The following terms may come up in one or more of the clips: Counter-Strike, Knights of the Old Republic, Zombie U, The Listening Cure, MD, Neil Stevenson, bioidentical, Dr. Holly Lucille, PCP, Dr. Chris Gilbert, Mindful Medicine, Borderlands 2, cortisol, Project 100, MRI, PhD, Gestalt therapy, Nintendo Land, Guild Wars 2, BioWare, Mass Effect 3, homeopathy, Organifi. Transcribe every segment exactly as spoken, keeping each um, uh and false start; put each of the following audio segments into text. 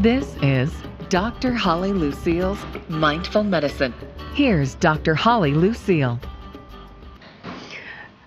This is Doctor Holly Lucille's Mindful Medicine. Here's Doctor Holly Lucille.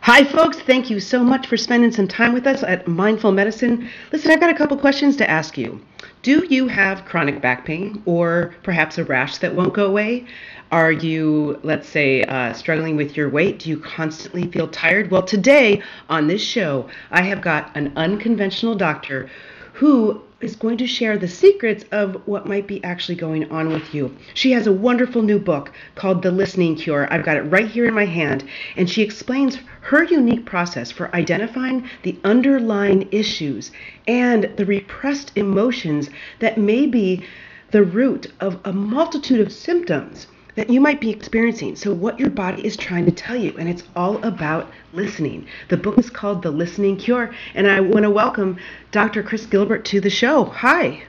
Hi, folks. Thank you so much for spending some time with us at Mindful Medicine. Listen, I've got a couple questions to ask you. Do you have chronic back pain or perhaps a rash that won't go away? Are you, let's say, uh, struggling with your weight? Do you constantly feel tired? Well, today on this show, I have got an unconventional doctor who is going to share the secrets of what might be actually going on with you. She has a wonderful new book called The Listening Cure. I've got it right here in my hand, and she explains her unique process for identifying the underlying issues and the repressed emotions that may be the root of a multitude of symptoms that you might be experiencing. So what your body is trying to tell you, and it's all about listening. The book is called The Listening Cure, and I want to welcome Doctor Chris Gilbert to the show. Hi.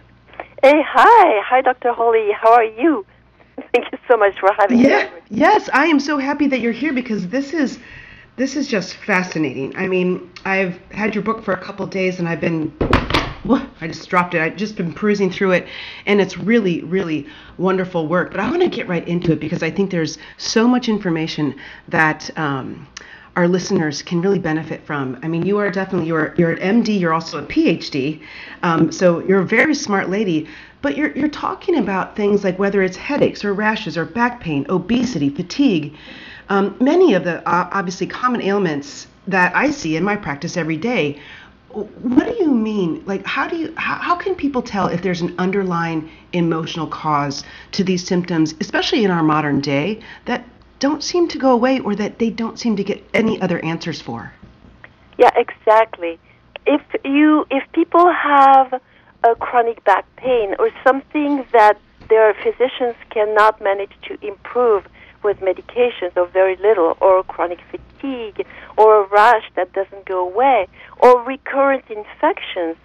Hey, hi. Hi, Doctor Holly. How are you? Thank you so much for having yeah. me. Yes, I am so happy that you're here because this is this is just fascinating. I mean, I've had your book for a couple of days, and I've been... I just dropped it. I've just been perusing through it, and it's really, really wonderful work. But I want to get right into it because I think there's so much information that um, our listeners can really benefit from. I mean, you are definitely, you're you're an M D, you're also a P H D, um, so you're a very smart lady, but you're you're talking about things like whether it's headaches or rashes or back pain, obesity, fatigue, um, many of the uh, obviously common ailments that I see in my practice every day. What do you mean? Like, how do you, how, how can people tell if there's an underlying emotional cause to these symptoms, especially in our modern day, that don't seem to go away or that they don't seem to get any other answers for? Yeah, exactly. If you, if people have a chronic back pain or something that their physicians cannot manage to improve with medications or very little, or chronic fatigue, or a rash that doesn't go away, or recurrent infections.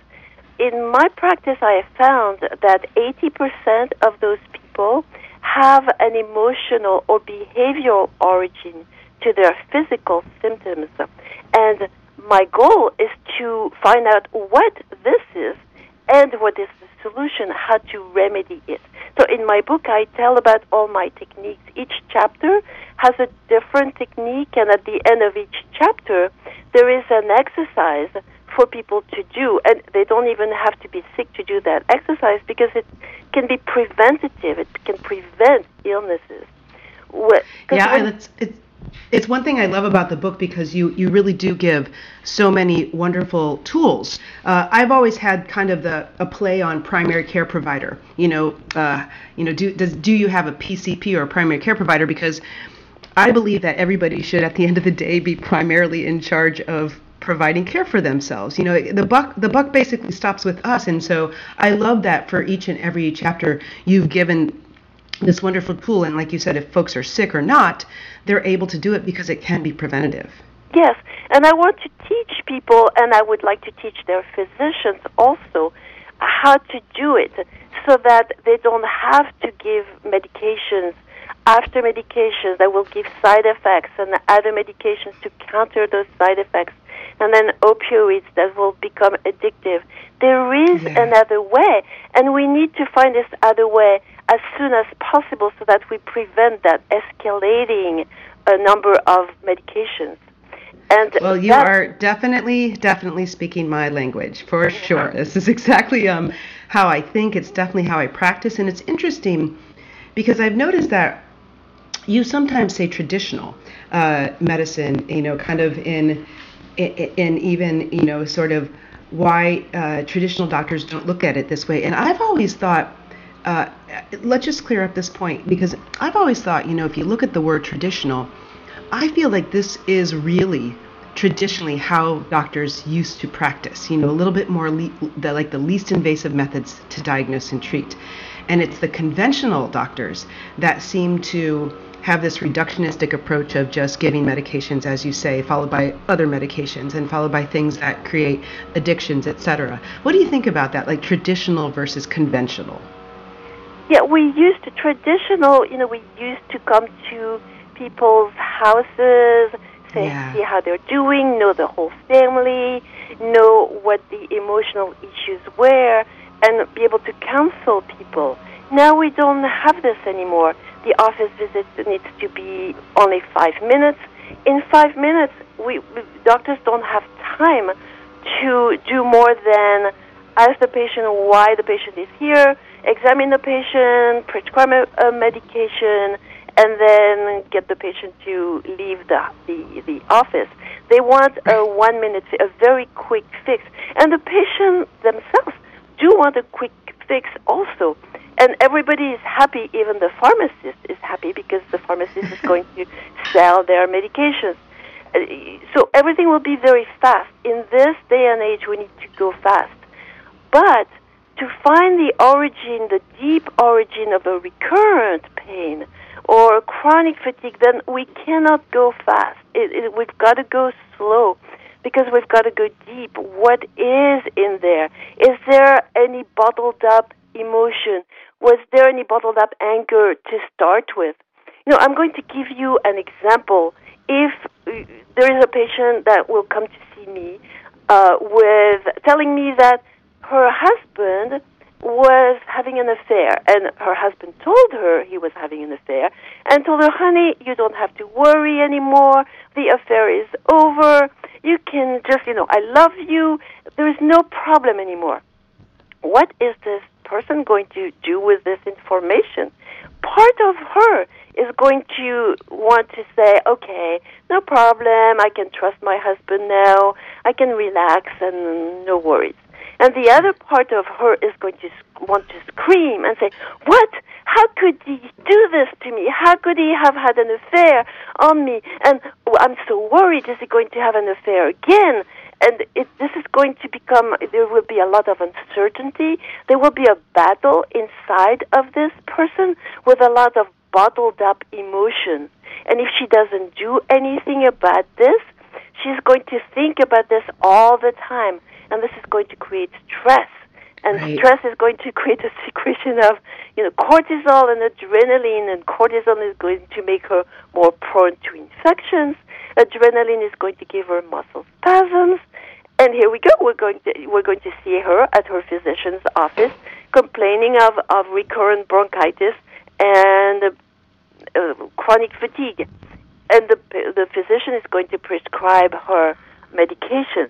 In my practice, I have found that eighty percent of those people have an emotional or behavioral origin to their physical symptoms. And my goal is to find out what this is and what is the solution, how to remedy it. So in my book, I tell about all my techniques. Each chapter has a different technique, and at the end of each chapter, there is an exercise for people to do, and they don't even have to be sick to do that exercise because it can be preventative. It can prevent illnesses. Yeah, and it's, it's, it's one thing I love about the book because you, you really do give so many wonderful tools. Uh, I've always had kind of the a play on primary care provider. You know, uh, you know, do does do you have a P C P or a primary care provider? Because I believe that everybody should, at the end of the day, be primarily in charge of providing care for themselves. You know, the buck the buck basically stops with us, and so I love that for each and every chapter you've given this wonderful tool, and like you said, if folks are sick or not, they're able to do it because it can be preventative. Yes, and I want to teach people, and I would like to teach their physicians also how to do it so that they don't have to give medications after medications that will give side effects and other medications to counter those side effects, and then opioids that will become addictive. There is yeah. another way, and we need to find this other way as soon as possible so that we prevent that escalating a number of medications. And well, you are definitely, definitely speaking my language, for sure. This is exactly um, how I think. It's definitely how I practice. And it's interesting because I've noticed that you sometimes say traditional uh, medicine, you know, kind of in, in, in even, you know, sort of why uh, traditional doctors don't look at it this way. And I've always thought, Uh, let's just clear up this point, because I've always thought, you know, if you look at the word traditional, I feel like this is really traditionally how doctors used to practice, you know, a little bit more le- the, like the least invasive methods to diagnose and treat. And it's the conventional doctors that seem to have this reductionistic approach of just giving medications, as you say, followed by other medications and followed by things that create addictions, et cetera. What do you think about that, like traditional versus conventional? Yeah, we used to traditional, you know, we used to come to people's houses, say, yeah. see how they're doing, know the whole family, know what the emotional issues were, and be able to counsel people. Now we don't have this anymore. The office visit needs to be only five minutes. In five minutes, we, we doctors don't have time to do more than ask the patient why the patient is here, examine the patient, prescribe a medication, and then get the patient to leave the the, the office. They want a one-minute, a very quick fix. And the patient themselves do want a quick fix also. And everybody is happy, even the pharmacist is happy, because the pharmacist is going to sell their medications. So everything will be very fast. In this day and age, we need to go fast. But to find the origin, the deep origin of a recurrent pain or chronic fatigue, then we cannot go fast. It, it, we've got to go slow, because we've got to go deep. What is in there? Is there any bottled up emotion? Was there any bottled up anger to start with? You know, I'm going to give you an example. If there is a patient that will come to see me uh, with telling me that her husband was having an affair, and her husband told her he was having an affair, and told her, honey, you don't have to worry anymore, the affair is over, you can just, you know, I love you, there is no problem anymore. What is this person going to do with this information? Part of her is going to want to say, okay, no problem, I can trust my husband now, I can relax and no worries. And the other part of her is going to want to scream and say, what? How could he do this to me? How could he have had an affair on me? And oh, I'm so worried, is he going to have an affair again? And it, this is going to become, there will be a lot of uncertainty. There will be a battle inside of this person with a lot of bottled up emotion. And if she doesn't do anything about this, she's going to think about this all the time. And this is going to create stress. And right. Stress is going to create a secretion of, you know, cortisol and adrenaline. And cortisol is going to make her more prone to infections. Adrenaline is going to give her muscle spasms. And here we go. We're going to, we're going to see her at her physician's office complaining of, of recurrent bronchitis and uh, uh, chronic fatigue. And the, the physician is going to prescribe her medications.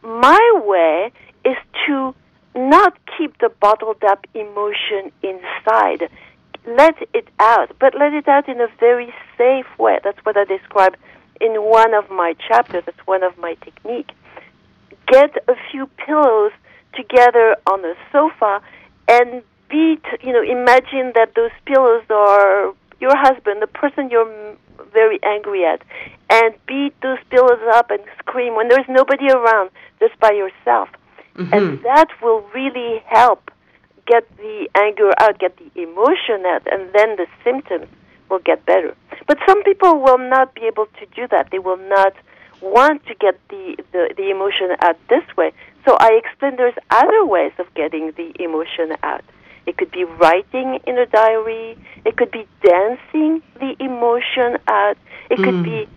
My way is to not keep the bottled up emotion inside. Let it out, but let it out in a very safe way. That's what I describe in one of my chapters. That's one of my techniques. Get a few pillows together on a sofa and beat, you know, imagine that those pillows are your husband, the person you're very angry at, and beat those pillows up and scream when there's nobody around, just by yourself. Mm-hmm. And that will really help get the anger out, get the emotion out, and then the symptoms will get better. But some people will not be able to do that. They will not want to get the, the, the emotion out this way. So I explain there's other ways of getting the emotion out. It could be writing in a diary. It could be dancing the emotion out. It could mm. be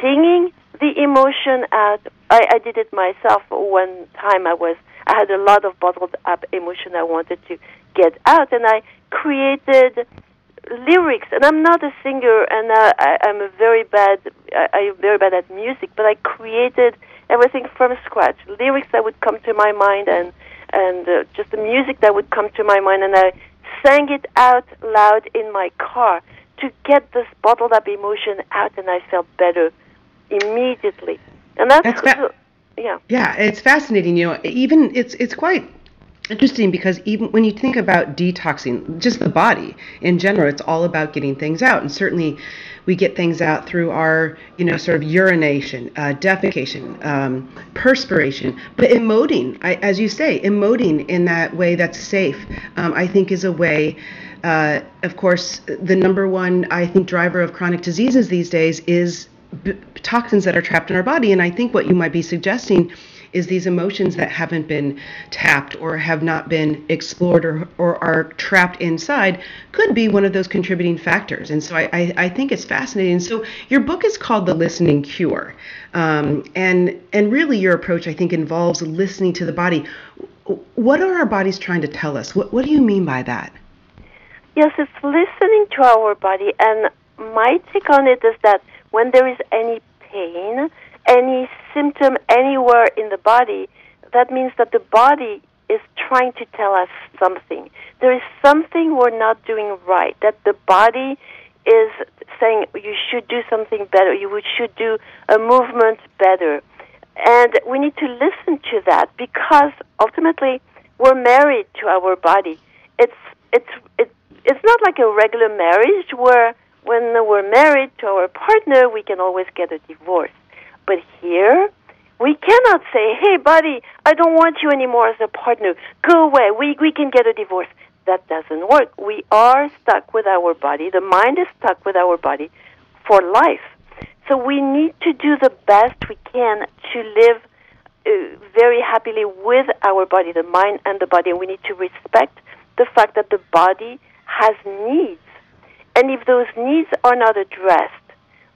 singing the emotion out. I, I did it myself one time. I was I had a lot of bottled up emotion I wanted to get out, and I created lyrics. And I'm not a singer, and I, I, I'm a very bad I, I'm very bad at music. But I created everything from scratch. Lyrics that would come to my mind, and and uh, just the music that would come to my mind, and I sang it out loud in my car to get this bottled up emotion out, and I felt better immediately. And that's, that's fa- yeah. Yeah, it's fascinating, you know, even it's it's quite interesting, because even when you think about detoxing, just the body in general, it's all about getting things out. And certainly we get things out through our, you know, sort of urination, uh, defecation, um, perspiration. But emoting, I, as you say, emoting in that way that's safe, um, I think is a way, uh, of course, the number one, I think, driver of chronic diseases these days is b- toxins that are trapped in our body. And I think what you might be suggesting is these emotions that haven't been tapped or have not been explored or, or are trapped inside could be one of those contributing factors. And so I, I, I think it's fascinating. So your book is called The Listening Cure. Um, and, and really your approach, I think, involves listening to the body. what are our bodies trying to tell us? What, what do you mean by that? Yes, it's listening to our body. And my take on it is that when there is any pain, any symptom anywhere in the body, that means that the body is trying to tell us something. There is something we're not doing right, that the body is saying you should do something better, you should do a movement better. And we need to listen to that because ultimately we're married to our body. It's it's it's it's not like a regular marriage where when we're married to our partner, we can always get a divorce. But here, we cannot say, hey, buddy, I don't want you anymore as a partner. Go away. We we can get a divorce. That doesn't work. We are stuck with our body. The mind is stuck with our body for life. So we need to do the best we can to live uh, very happily with our body, the mind and the body. We need to respect the fact that the body has needs. And if those needs are not addressed,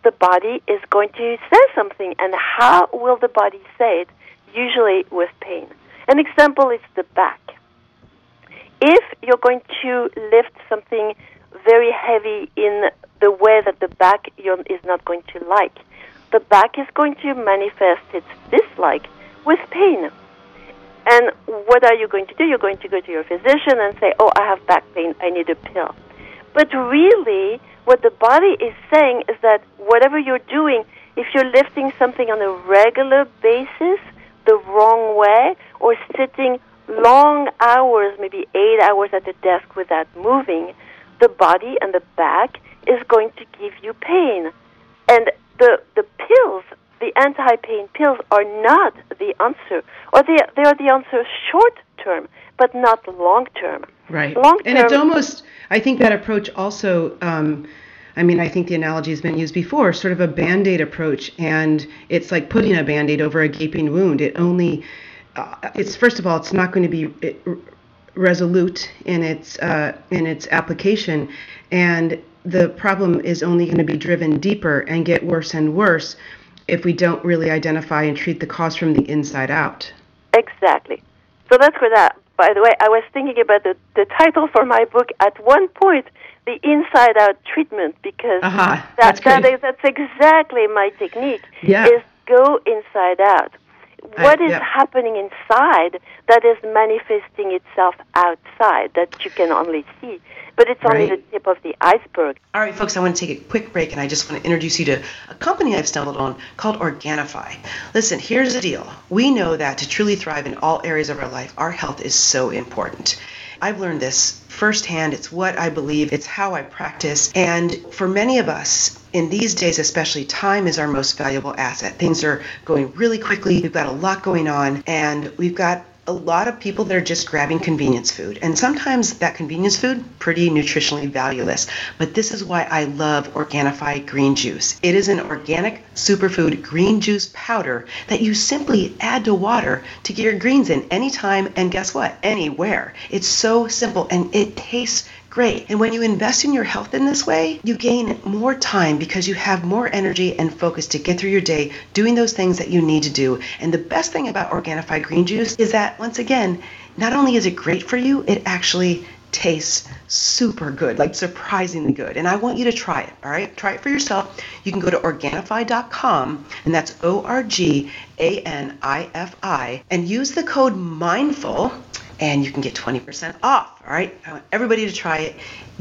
the body is going to say something. And how will the body say it? Usually with pain. An example is the back. If you're going to lift something very heavy in the way that the back is not going to like, the back is going to manifest its dislike with pain. And what are you going to do? You're going to go to your physician and say, oh, I have back pain, I need a pill. But really, what the body is saying is that whatever you're doing, if you're lifting something on a regular basis the wrong way or sitting long hours, maybe eight hours at the desk without moving, the body and the back is going to give you pain. And the the pills, the anti-pain pills, are not the answer. Or they, they are the answer short-term, but not long-term. Right. Long-term, and it's almost... I think that approach also, um, I mean, I think the analogy has been used before, sort of a Band-Aid approach, and it's like putting a Band-Aid over a gaping wound. It only, uh, it's first of all, it's not going to be resolute in its uh, in its application, and the problem is only going to be driven deeper and get worse and worse if we don't really identify and treat the cause from the inside out. Exactly. So that's where that. By the way, I was thinking about the, the title for my book at one point, the inside out treatment, because uh-huh. that, that's, that is, that's exactly my technique, yeah. is go inside out. What I, is yeah. happening inside that is manifesting itself outside that you can only see? But it's only right. the tip of the iceberg. All right, folks, I want to take a quick break, and I just want to introduce you to a company I've stumbled on called Organifi. Listen, here's the deal. We know that to truly thrive in all areas of our life, our health is so important. I've learned this firsthand. It's what I believe. It's how I practice. And for many of us, in these days especially, time is our most valuable asset. Things are going really quickly. We've got a lot going on, and we've got a lot of people that are just grabbing convenience food, and sometimes that convenience food pretty nutritionally valueless. But this is why I love Organifi green juice. It is an organic superfood green juice powder that you simply add to water to get your greens in anytime, and guess what? Anywhere. It's so simple, and it tastes great. And when you invest in your health in this way, you gain more time because you have more energy and focus to get through your day doing those things that you need to do. And the best thing about Organifi green juice is that, once again, not only is it great for you, it actually tastes super good, like surprisingly good. And I want you to try it, all right? Try it for yourself. You can go to Organifi dot com, and that's O R G A N I F I, and use the code MINDFUL, and you can get twenty percent off, all right? I want everybody to try it.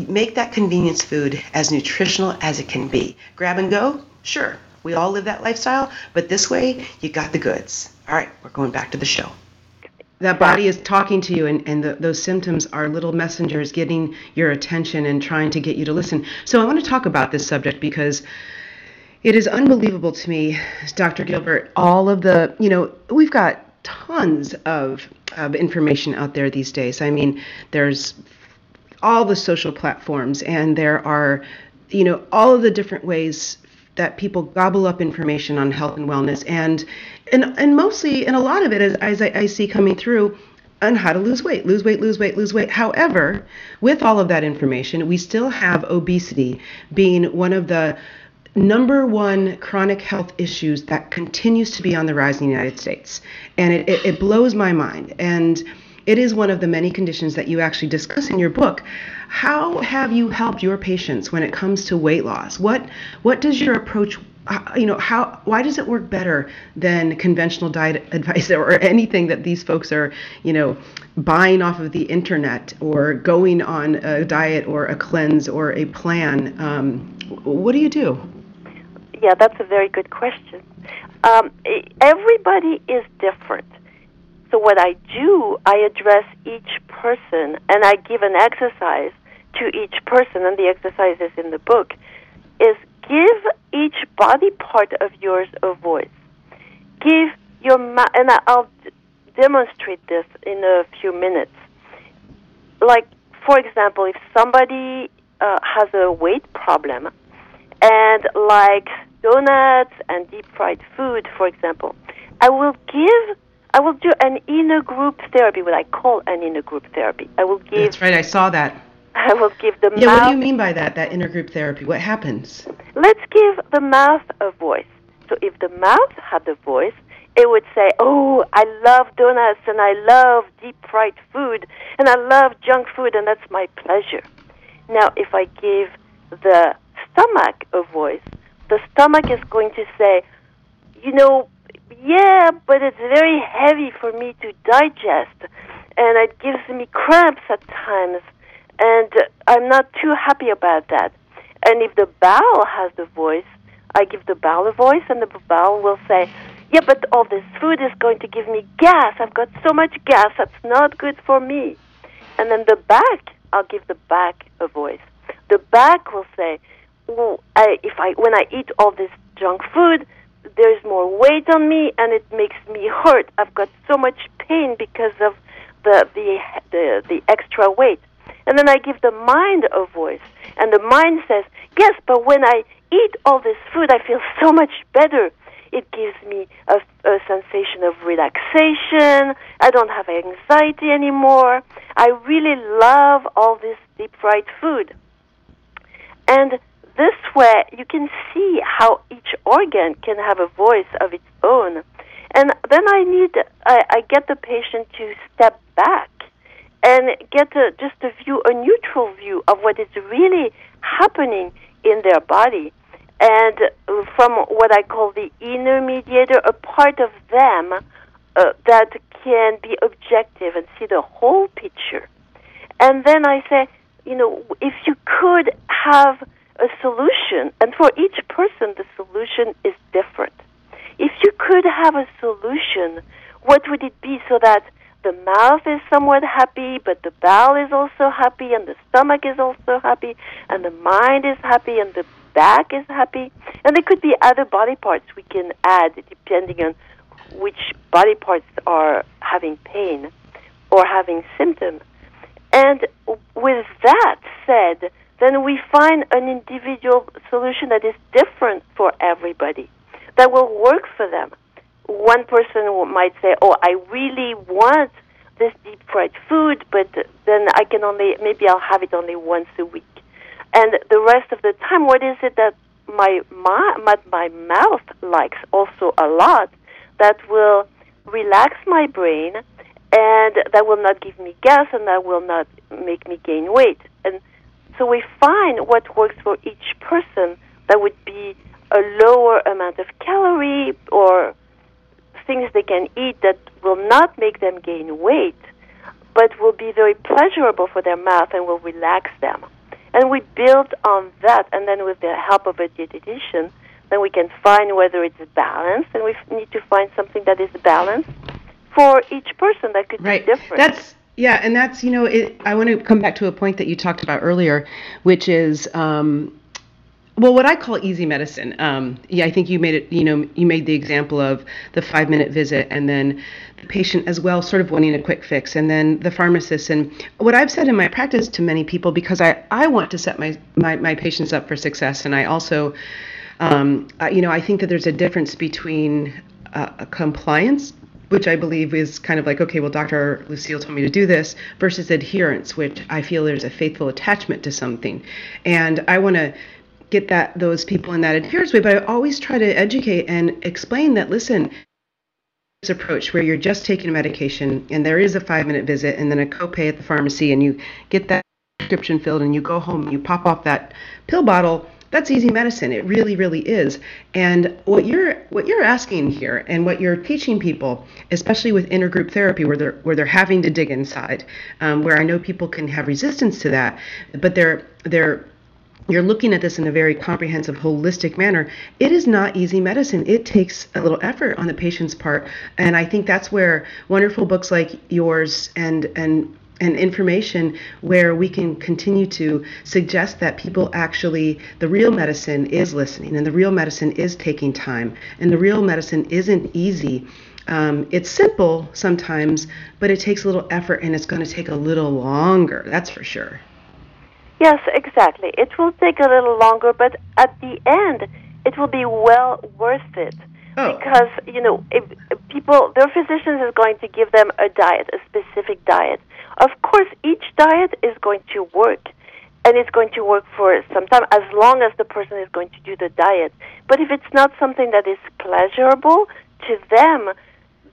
Make that convenience food as nutritional as it can be. Grab and go, sure, we all live that lifestyle, but this way, you got the goods. All right, we're going back to the show. That body is talking to you, and, and the, those symptoms are little messengers getting your attention and trying to get you to listen. So I want to talk about this subject because it is unbelievable to me, Doctor Gilbert, all of the, you know, we've got tons of of information out there these days. I mean, there's all the social platforms, and there are, you know, all of the different ways that people gobble up information on health and wellness, and and and mostly, and a lot of it is, as I, I see coming through, on how to lose weight, lose weight, lose weight, lose weight. However, with all of that information, we still have obesity being one of the number one chronic health issues that continues to be on the rise in the United States. And it, it, it blows my mind. And It is one of the many conditions that you actually discuss in your book. How have you helped your patients when it comes to weight loss? What what does your approach, you know, how why does it work better than conventional diet advice or anything that these folks are, you know, buying off of the internet or going on a diet or a cleanse or a plan? Um, what do you do? Yeah, that's a very good question. Um, everybody is different. So what I do, I address each person, and I give an exercise to each person, and the exercise is in the book, is give each body part of yours a voice. Give your mouth, and I'll demonstrate this in a few minutes. Like, for example, if somebody uh, has a weight problem, and like donuts and deep-fried food, for example, I will give... I will do an inner group therapy, what I call an inner group therapy. I will give. That's right. I saw that. I will give the yeah, mouth. Yeah. What do you mean by that? That inner group therapy. What happens? Let's give the mouth a voice. So if the mouth had a voice, it would say, "Oh, I love donuts, and I love deep fried food, and I love junk food, and that's my pleasure." Now, if I give the stomach a voice, the stomach is going to say, "You know, yeah, but it's very heavy for me to digest, and it gives me cramps at times, and I'm not too happy about that." And if the bowel has the voice, I give the bowel a voice, and the bowel will say, "Yeah, but all this food is going to give me gas. I've got so much gas. That's not good for me." And then the back, I'll give the back a voice. The back will say, "Well, I, if I when I eat all this junk food, there's more weight on me, and it makes me hurt. I've got so much pain because of the, the the the extra weight." And then I give the mind a voice, and the mind says, "Yes, but when I eat all this food, I feel so much better. It gives me a, a sensation of relaxation. I don't have anxiety anymore. I really love all this deep-fried food." And this way, you can see how each organ can have a voice of its own. And then I need, I, I get the patient to step back and get a, just a view, a neutral view of what is really happening in their body. And from what I call the inner mediator, a part of them uh, that can be objective and see the whole picture. And then I say, you know, if you could have a solution, and for each person the solution is different. If you could have a solution, what would it be so that the mouth is somewhat happy, but the bowel is also happy, and the stomach is also happy, and the mind is happy, and the back is happy? And there could be other body parts we can add depending on which body parts are having pain or having symptoms. And with that said, then we find an individual solution that is different for everybody, that will work for them. One person might say, "Oh, I really want this deep-fried food, but then I can only, maybe I'll have it only once a week. And the rest of the time, what is it that my, my, my mouth likes also a lot that will relax my brain and that will not give me gas and that will not make me gain weight?" And so we find what works for each person that would be a lower amount of calorie or things they can eat that will not make them gain weight, but will be very pleasurable for their mouth and will relax them. And we build on that, and then with the help of a dietitian, then we can find whether it's balanced, and we need to find something that is balanced for each person that could right. be different. That's- Yeah, and that's, you know, it, I want to come back to a point that you talked about earlier, which is, um, well, what I call easy medicine. Um, yeah, I think you made it, you know, you made the example of the five-minute visit and then the patient as well sort of wanting a quick fix and then the pharmacist. And what I've said in my practice to many people, because I, I want to set my, my, my patients up for success, and I also, um, I, you know, I think that there's a difference between uh, a compliance, which I believe is kind of like, okay, well, Doctor Lucille told me to do this, versus adherence, which I feel there's a faithful attachment to something. And I want to get that those people in that adherence way, but I always try to educate and explain that, listen, approach where you're just taking a medication and there is a five-minute visit and then a copay at the pharmacy and you get that prescription filled and you go home and you pop off that pill bottle, that's easy medicine. It really, really is. And what you're what you're asking here and what you're teaching people, especially with intergroup therapy where they're where they're having to dig inside, um, where I know people can have resistance to that, but they're they're you're looking at this in a very comprehensive, holistic manner. It is not easy medicine. It takes a little effort on the patient's part. And I think that's where wonderful books like yours and and and information where we can continue to suggest that people actually, the real medicine is listening, and the real medicine is taking time, and the real medicine isn't easy. Um, it's simple sometimes, but it takes a little effort and it's going to take a little longer, that's for sure. Yes, exactly. It will take a little longer, but at the end, it will be well worth it. Oh. Because, you know, if people, their physicians is going to give them a diet, a specific diet. Of course, each diet is going to work, and it's going to work for some time, as long as the person is going to do the diet. But if it's not something that is pleasurable to them,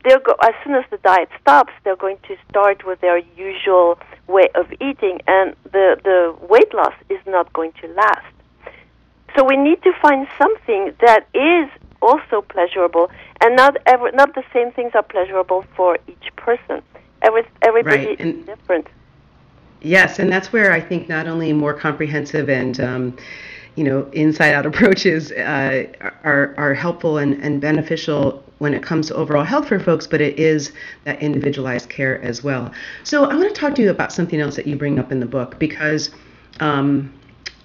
they'll go, as soon as the diet stops, they're going to start with their usual way of eating, and the, the weight loss is not going to last. So we need to find something that is also pleasurable, and not ever, not the same things are pleasurable for each person. Every, everybody right. and, is different. Yes, and that's where I think not only more comprehensive and um, you know, inside-out approaches uh, are are helpful and, and beneficial when it comes to overall health for folks, but it is that individualized care as well. So I want to talk to you about something else that you bring up in the book, because um,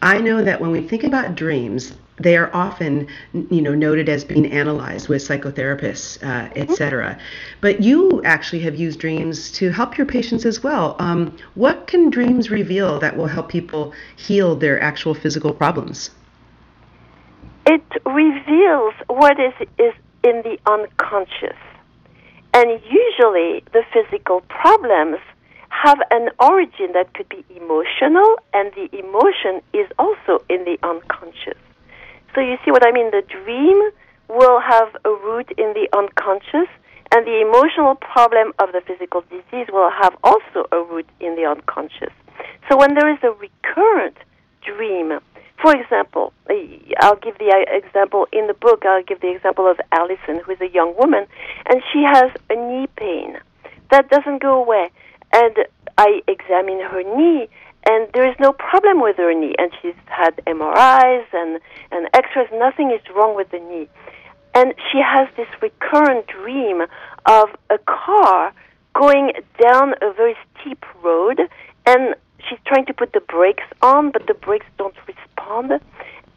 I know that when we think about dreams, they are often, you know, noted as being analyzed with psychotherapists, uh, et cetera. But you actually have used dreams to help your patients as well. Um, what can dreams reveal that will help people heal their actual physical problems? It reveals what is, is in the unconscious. And usually the physical problems have an origin that could be emotional, and the emotion is also in the unconscious. So you see what I mean? The dream will have a root in the unconscious, and the emotional problem of the physical disease will have also a root in the unconscious. So when there is a recurrent dream, for example, I'll give the example in the book, I'll give the example of Allison, who is a young woman, and she has a knee pain that doesn't go away. And I examine her knee, and there is no problem with her knee, and she's had M R Is and, and x-rays, nothing is wrong with the knee. And she has this recurrent dream of a car going down a very steep road, and she's trying to put the brakes on, but the brakes don't respond,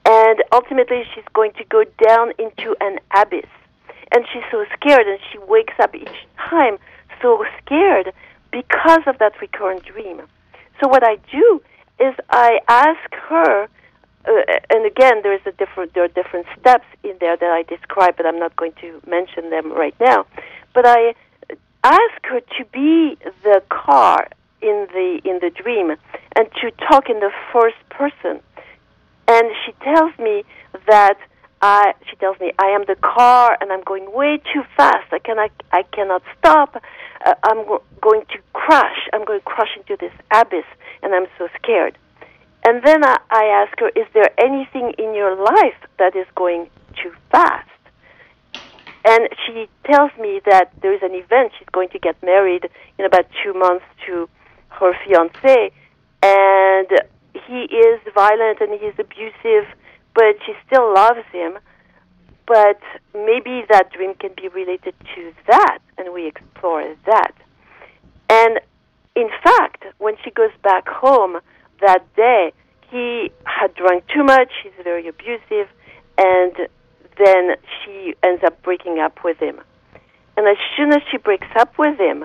and ultimately she's going to go down into an abyss. And she's so scared, and she wakes up each time so scared because of that recurrent dream. So what I do is I ask her, uh, and again, there is a different, there are different steps in there that I describe, but I'm not going to mention them right now. But I ask her to be the car in the in the dream and to talk in the first person. And she tells me that I, she tells me I am the car and I'm going way too fast. I cannot, I cannot stop. Uh, I'm go- going to crash. I'm going to crash into this abyss, and I'm so scared. And then I, I ask her, is there anything in your life that is going too fast? And she tells me that there is an event. She's going to get married in about two months to her fiancé, and he is violent and he is abusive, but she still loves him. But maybe that dream can be related to that, and we explore that. And in fact, when she goes back home that day, he had drunk too much, he's very abusive, and then she ends up breaking up with him. And as soon as she breaks up with him,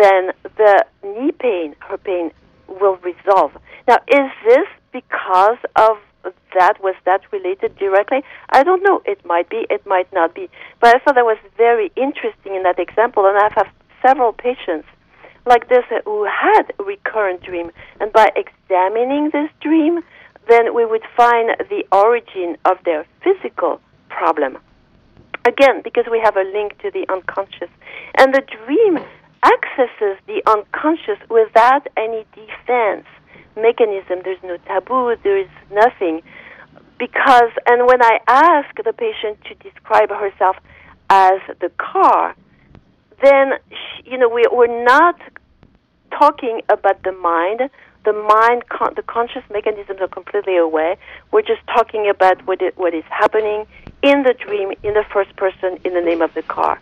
then the knee pain, her pain, will resolve. Now, is this because of that? Was that related directly? I don't know. It might be. It might not be. But I thought that was very interesting in that example, and I have several patients like this who had a recurrent dream. And by examining this dream, then we would find the origin of their physical problem. Again, because we have a link to the unconscious. And the dream accesses the unconscious without any defense mechanism. There's no taboo, there is nothing. Because, and when I ask the patient to describe herself as the car, then, she, you know, we, we're not talking about the mind. The mind, con- the conscious mechanisms are completely away. We're just talking about what it, what is happening in the dream, in the first person, in the name of the car.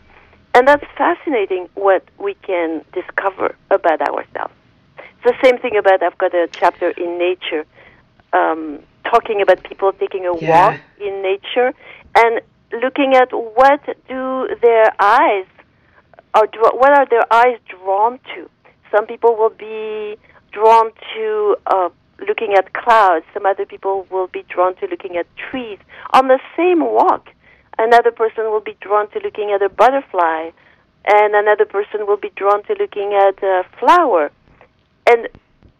And that's fascinating what we can discover about ourselves. It's the same thing about, I've got a chapter in Nature, um, talking about people taking a yeah. walk in nature and looking at what do their eyes are, what are their eyes drawn to. Some people will be drawn to uh, looking at clouds. Some other people will be drawn to looking at trees. On the same walk, another person will be drawn to looking at a butterfly, and another person will be drawn to looking at a flower. And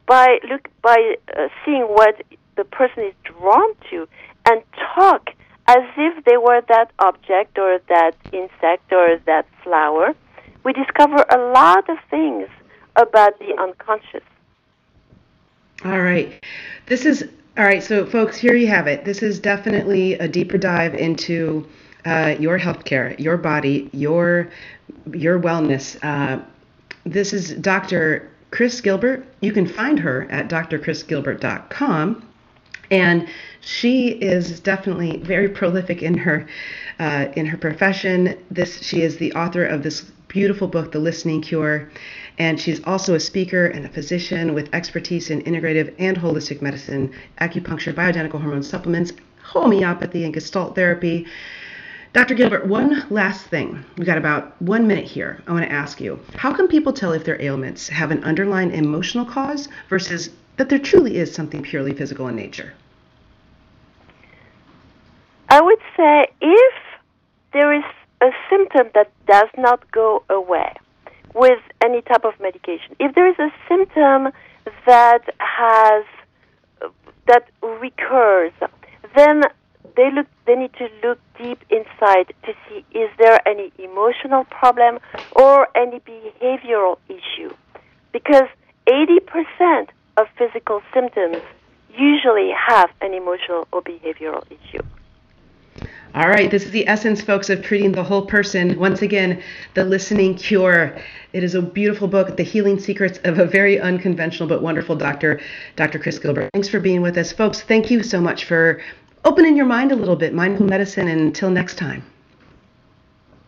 by look by uh, seeing what the person is drawn to, and talk as if they were that object or that insect or that flower, we discover a lot of things about the unconscious. All right. This is, all right, so folks, here you have it. This is definitely a deeper dive into uh, your healthcare, your body, your your wellness. Uh, this is Doctor Chris Gilbert. You can find her at d r chris gilbert dot com. And she is definitely very prolific in her uh, in her profession. This she is the author of this beautiful book, The Listening Cure, and she's also a speaker and a physician with expertise in integrative and holistic medicine, acupuncture, bioidentical hormone supplements, homeopathy, and Gestalt therapy. Doctor Gilbert, one last thing. We've got about one minute here. I want to ask you, how can people tell if their ailments have an underlying emotional cause versus that there truly is something purely physical in nature? I would say if there is a symptom that does not go away with any type of medication. If there is a symptom that has that recurs, then they look. They need to look deep inside to see is there any emotional problem or any behavioral issue, because eighty percent of physical symptoms usually have an emotional or behavioral issue. All right, this is the essence, folks, of treating the whole person. Once again, The Listening Cure. It is a beautiful book, The Healing Secrets of a Very Unconventional But Wonderful Doctor, Dr. Chris Gilbert. Thanks for being with us. Folks, thank you so much for opening your mind a little bit, mindful medicine, and until next time.